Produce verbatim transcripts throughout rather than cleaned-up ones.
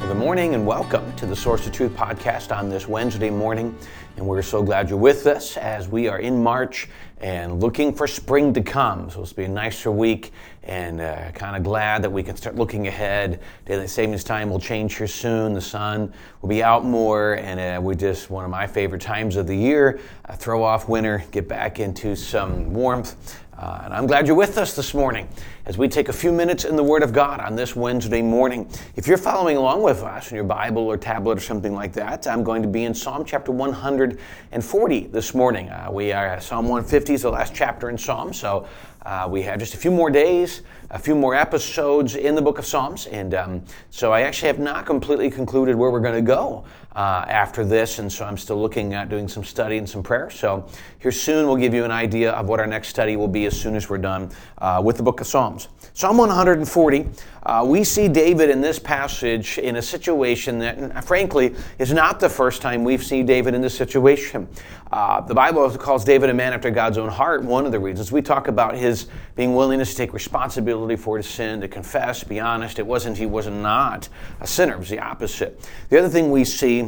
Well, good morning and welcome to the Source of Truth podcast on this Wednesday morning. And we're so glad you're with us as we are in March and looking for spring to come. So it's been a nicer week and uh, kind of glad that we can start looking ahead. Daylight savings time will change here soon. The sun will be out more, and uh, we just, one of my favorite times of the year, uh, throw off winter, get back into some warmth. Uh, and I'm glad you're with us this morning as we take a few minutes in the Word of God on this Wednesday morning. If you're following along with us in your Bible or tablet or something like that, I'm going to be in Psalm chapter one hundred forty this morning. Uh, we are at Psalm one fifty is the last chapter in Psalm, so uh, we have just a few more days, a few more episodes in the book of Psalms, and um, so I actually have not completely concluded where we're going to go uh, after this, and so I'm still looking at doing some study and some prayer. So here soon we'll give you an idea of what our next study will be as soon as we're done uh, with the book of Psalms. Psalm one hundred forty, uh, we see David in this passage in a situation that, frankly, is not the first time we've seen David in this situation. Uh, the Bible calls David a man after God's own heart. One of the reasons we talk about his being willingness to take responsibility for his sin, to confess, be honest. It wasn't, he was not a sinner. It was the opposite. The other thing we see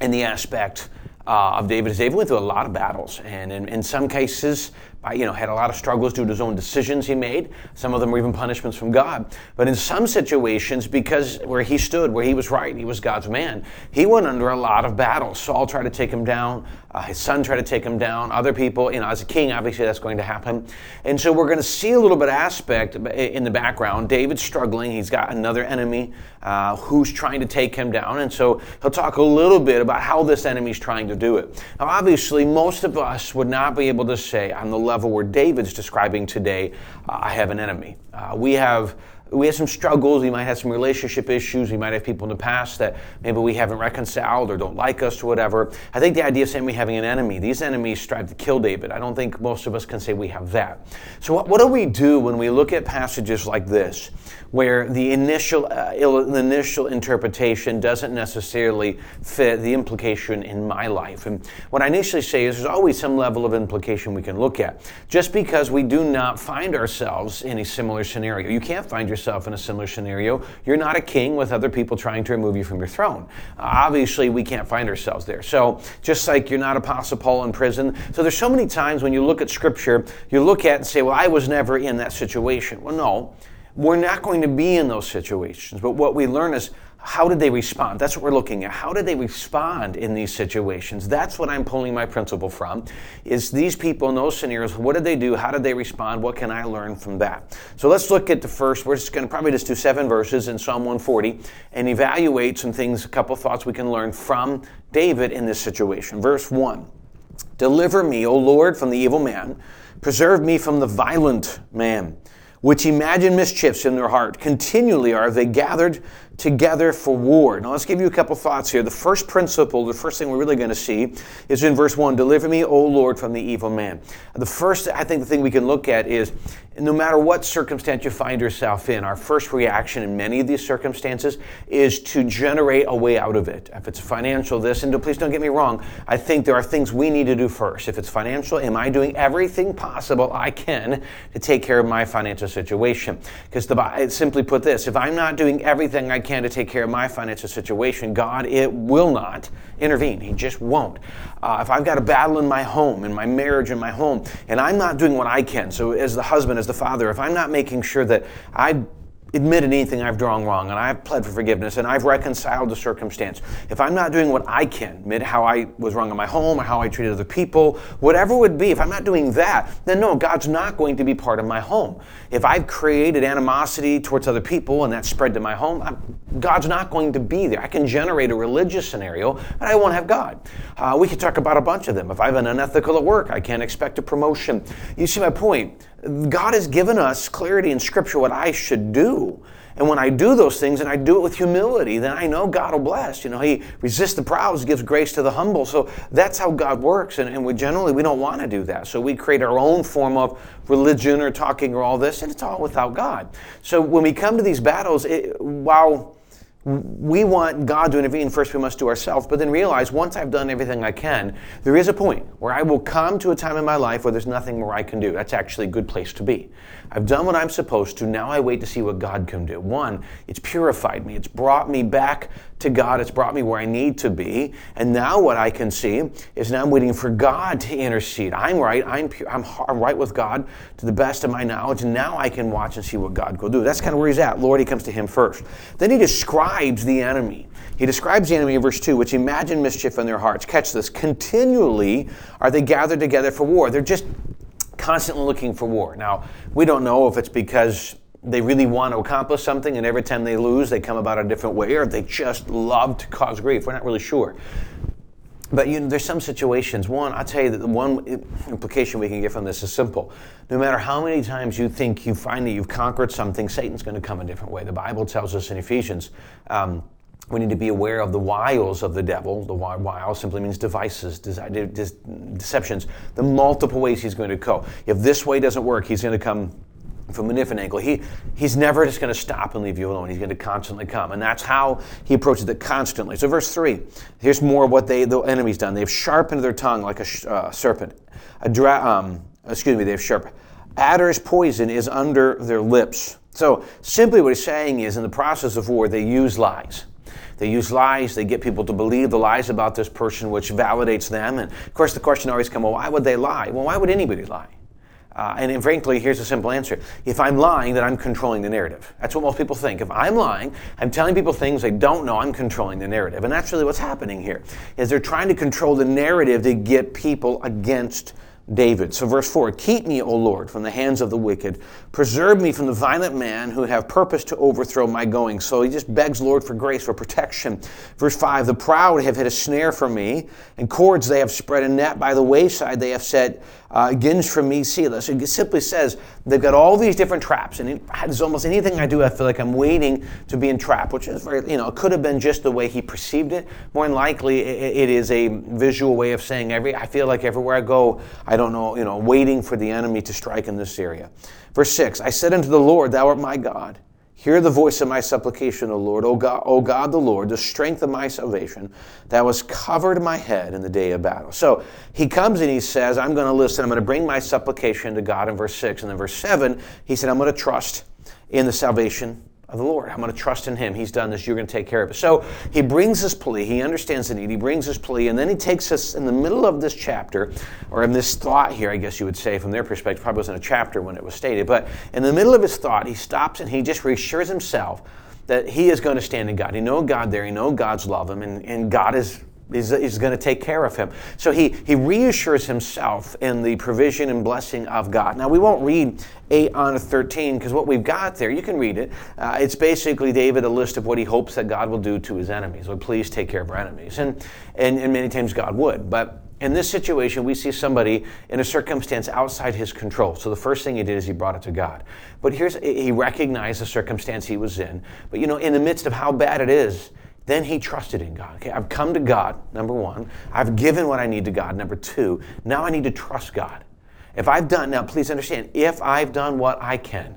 in the aspect Uh, of David is David went through a lot of battles, and in, in some cases, uh, you know, had a lot of struggles due to his own decisions he made. Some of them were even punishments from God. But in some situations, because where he stood, where he was right, he was God's man, he went under a lot of battles. Saul tried to take him down, uh, his son tried to take him down, other people, you know, as a king, obviously that's going to happen. And so we're going to see a little bit of aspect in the background. David's struggling, he's got another enemy uh, who's trying to take him down, and so he'll talk a little bit about how this enemy's trying to do it. Now, obviously, most of us would not be able to say on the level where David's describing today, uh, I have an enemy. Uh, we have we have some struggles. We might have some relationship issues. We might have people in the past that maybe we haven't reconciled or don't like us or whatever. I think the idea of saying we having an enemy, these enemies strive to kill David. I don't think most of us can say we have that. So what, what do we do when we look at passages like this, where the initial uh, Ill, the initial interpretation doesn't necessarily fit the implication in my life? And what I initially say is there's always some level of implication we can look at, just because we do not find ourselves in a similar scenario. You can't find yourself in a similar scenario. You're not a king with other people trying to remove you from your throne. Uh, obviously, we can't find ourselves there. So just like you're not Apostle Paul in prison. So there's so many times when you look at Scripture, you look at it and say, well, I was never in that situation. Well, no. We're not going to be in those situations, but what we learn is, how did they respond? That's what we're looking at. How did they respond in these situations? That's what I'm pulling my principle from, is these people in those scenarios, what did they do? How did they respond? What can I learn from that? So let's look at the first. We're just going to probably just do seven verses in Psalm one forty and evaluate some things, a couple thoughts we can learn from David in this situation. Verse one, "Deliver me, O Lord, from the evil man. Preserve me from the violent man, which imagine mischiefs in their heart. Continually are they gathered together for war." Now let's give you a couple thoughts here. The first principle, the first thing we're really going to see is in verse one, "Deliver me, O Lord, from the evil man." The first, I think the thing we can look at is, no matter what circumstance you find yourself in, our first reaction in many of these circumstances is to generate a way out of it. If it's financial, this, and please don't get me wrong, I think there are things we need to do first. If it's financial, am I doing everything possible I can to take care of my financial situation? Because the, simply put this, if I'm not doing everything I can to take care of my financial situation, God, it will not intervene. He just won't. Uh, if I've got a battle in my home, in my marriage, in my home, and I'm not doing what I can, so as the husband, as the father, if I'm not making sure that I admitted anything I've done wrong, and I've pled for forgiveness, and I've reconciled the circumstance. If I'm not doing what I can, admit how I was wrong in my home, or how I treated other people, whatever it would be, if I'm not doing that, then no, God's not going to be part of my home. If I've created animosity towards other people, and that's spread to my home, I'm, God's not going to be there. I can generate a religious scenario, but I won't have God. Uh, we could talk about a bunch of them. If I've been unethical at work, I can't expect a promotion. You see my point? God has given us clarity in Scripture what I should do. And when I do those things and I do it with humility, then I know God will bless. You know, He resists the proud, gives grace to the humble. So that's how God works. And, and we generally, we don't want to do that. So we create our own form of religion or talking or all this, and it's all without God. So when we come to these battles, it, while we want God to intervene, first we must do ourselves, but then realize once I've done everything I can, there is a point where I will come to a time in my life where there's nothing more I can do. That's actually a good place to be. I've done what I'm supposed to, now I wait to see what God can do. One, it's purified me, it's brought me back to God, it's brought me where I need to be, and now what I can see is now I'm waiting for God to intercede. I'm right, I'm pure, I'm, I'm right with God to the best of my knowledge, and now I can watch and see what God will do. That's kind of where he's at. Lord, he comes to him first. Then he describes the enemy. He describes the enemy in verse two, which imagine mischief in their hearts. Catch this. Continually are they gathered together for war. They're just constantly looking for war. Now, we don't know if it's because they really want to accomplish something and every time they lose, they come about a different way, or they just love to cause grief. We're not really sure. But you know, there's some situations. One, I'll tell you that the one implication we can get from this is simple. No matter how many times you think you finally you've conquered something, Satan's going to come a different way. The Bible tells us in Ephesians, um, we need to be aware of the wiles of the devil. The wile simply means devices, deceptions, the multiple ways he's going to go. If this way doesn't work, he's going to come from a different angle. He, he's never just going to stop and leave you alone. He's going to constantly come. And that's how he approaches it constantly. So verse three, here's more of what they, the enemy's done. They've sharpened their tongue like a sh- uh, serpent. A dra- um, excuse me, they've sharpened. Adder's poison is under their lips. So simply what he's saying is in the process of war, they use lies. They use lies. They get people to believe the lies about this person, which validates them. And of course, the question always comes, well, why would they lie? Well, why would anybody lie? Uh, and frankly, here's a simple answer. If I'm lying, then I'm controlling the narrative. That's what most people think. If I'm lying, I'm telling people things they don't know, I'm controlling the narrative. And that's really what's happening here, is they're trying to control the narrative to get people against David. So verse four, keep me, O Lord, from the hands of the wicked. Preserve me from the violent man who have purpose to overthrow my going. So he just begs Lord for grace, for protection. Verse five, the proud have hid a snare for me, and cords they have spread a net by the wayside. They have set uh, gins for me, sealess. It simply says they've got all these different traps, and it's almost anything I do, I feel like I'm waiting to be entrapped, which is very, you know, it could have been just the way he perceived it. More than likely, it, it is a visual way of saying every. I feel like everywhere I go, I I don't know, you know, waiting for the enemy to strike in this area. Verse six, I said unto the Lord, thou art my God. Hear the voice of my supplication, O Lord. O God, O God the Lord, the strength of my salvation, thou hast covered my head in the day of battle. So he comes and he says, I'm going to listen. I'm going to bring my supplication to God in verse six. And then verse seven, he said, I'm going to trust in the salvation of the Lord. I'm going to trust in him. He's done this. You're going to take care of it. So he brings his plea. He understands the need. He brings his plea. And then he takes us in the middle of this chapter, or in this thought here, I guess you would say from their perspective, probably wasn't a chapter when it was stated, but in the middle of his thought, he stops and he just reassures himself that he is going to stand in God. He knows God there. He knows God's love him, and, and God is He's, he's going to take care of him. So he, he reassures himself in the provision and blessing of God. Now, we won't read eight on thirteen because what we've got there, you can read it. Uh, it's basically, David, a list of what he hopes that God will do to his enemies. Lord, please take care of our enemies. And, and, and many times God would. But in this situation, we see somebody in a circumstance outside his control. So the first thing he did is he brought it to God. But here's he recognized the circumstance he was in. But, you know, in the midst of how bad it is, then he trusted in God. Okay, I've come to God, number one. I've given what I need to God, number two. Now I need to trust God. If I've done, now please understand, if I've done what I can,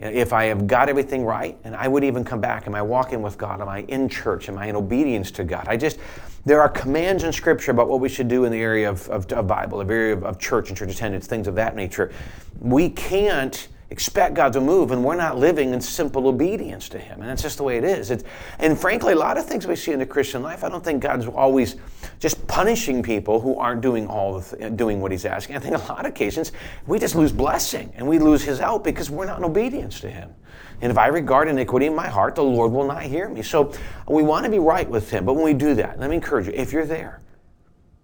you know, if I have got everything right, and I would even come back, am I walking with God? Am I in church? Am I in obedience to God? I just, there are commands in Scripture about what we should do in the area of, of, of Bible, the area of, of church and church attendance, things of that nature. We can't expect God to move, and we're not living in simple obedience to him. And that's just the way it is. It's, and frankly, a lot of things we see in the Christian life, I don't think God's always just punishing people who aren't doing all the th- doing what he's asking. I think a lot of occasions, we just lose blessing, and we lose his help because we're not in obedience to him. And if I regard iniquity in my heart, the Lord will not hear me. So we want to be right with him. But when we do that, let me encourage you, if you're there,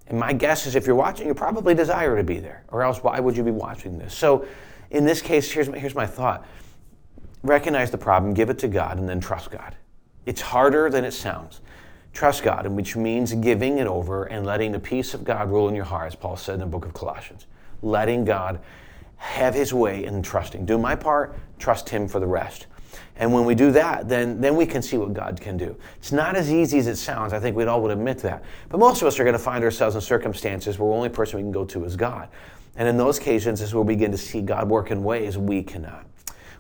and my guess is if you're watching, you probably desire to be there, or else why would you be watching this? So in this case, here's my, here's my thought. Recognize the problem, give it to God, and then trust God. It's harder than it sounds. Trust God, which means giving it over and letting the peace of God rule in your heart, as Paul said in the book of Colossians. Letting God have his way and trusting. Do my part, trust him for the rest. And when we do that, then, then we can see what God can do. It's not as easy as it sounds. I think we'd all would admit that. But most of us are going to find ourselves in circumstances where the only person we can go to is God. And in those occasions is where we begin to see God work in ways we cannot.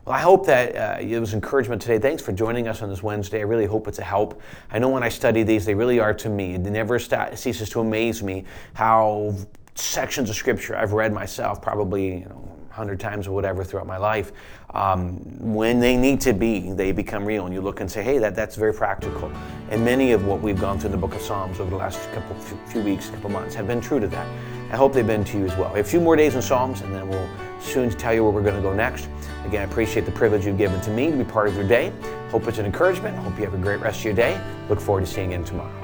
Well, I hope that uh, it was encouragement today. Thanks for joining us on this Wednesday. I really hope it's a help. I know when I study these, they really are to me. It never st- ceases to amaze me how sections of Scripture I've read myself probably, you know, hundred times or whatever throughout my life. Um, when they need to be, they become real. And you look and say, hey, that, that's very practical. And many of what we've gone through in the book of Psalms over the last couple few weeks, couple months, have been true to that. I hope they've been to you as well. A few more days in Psalms, and then we'll soon tell you where we're going to go next. Again, I appreciate the privilege you've given to me to be part of your day. Hope it's an encouragement. Hope you have a great rest of your day. Look forward to seeing you again tomorrow.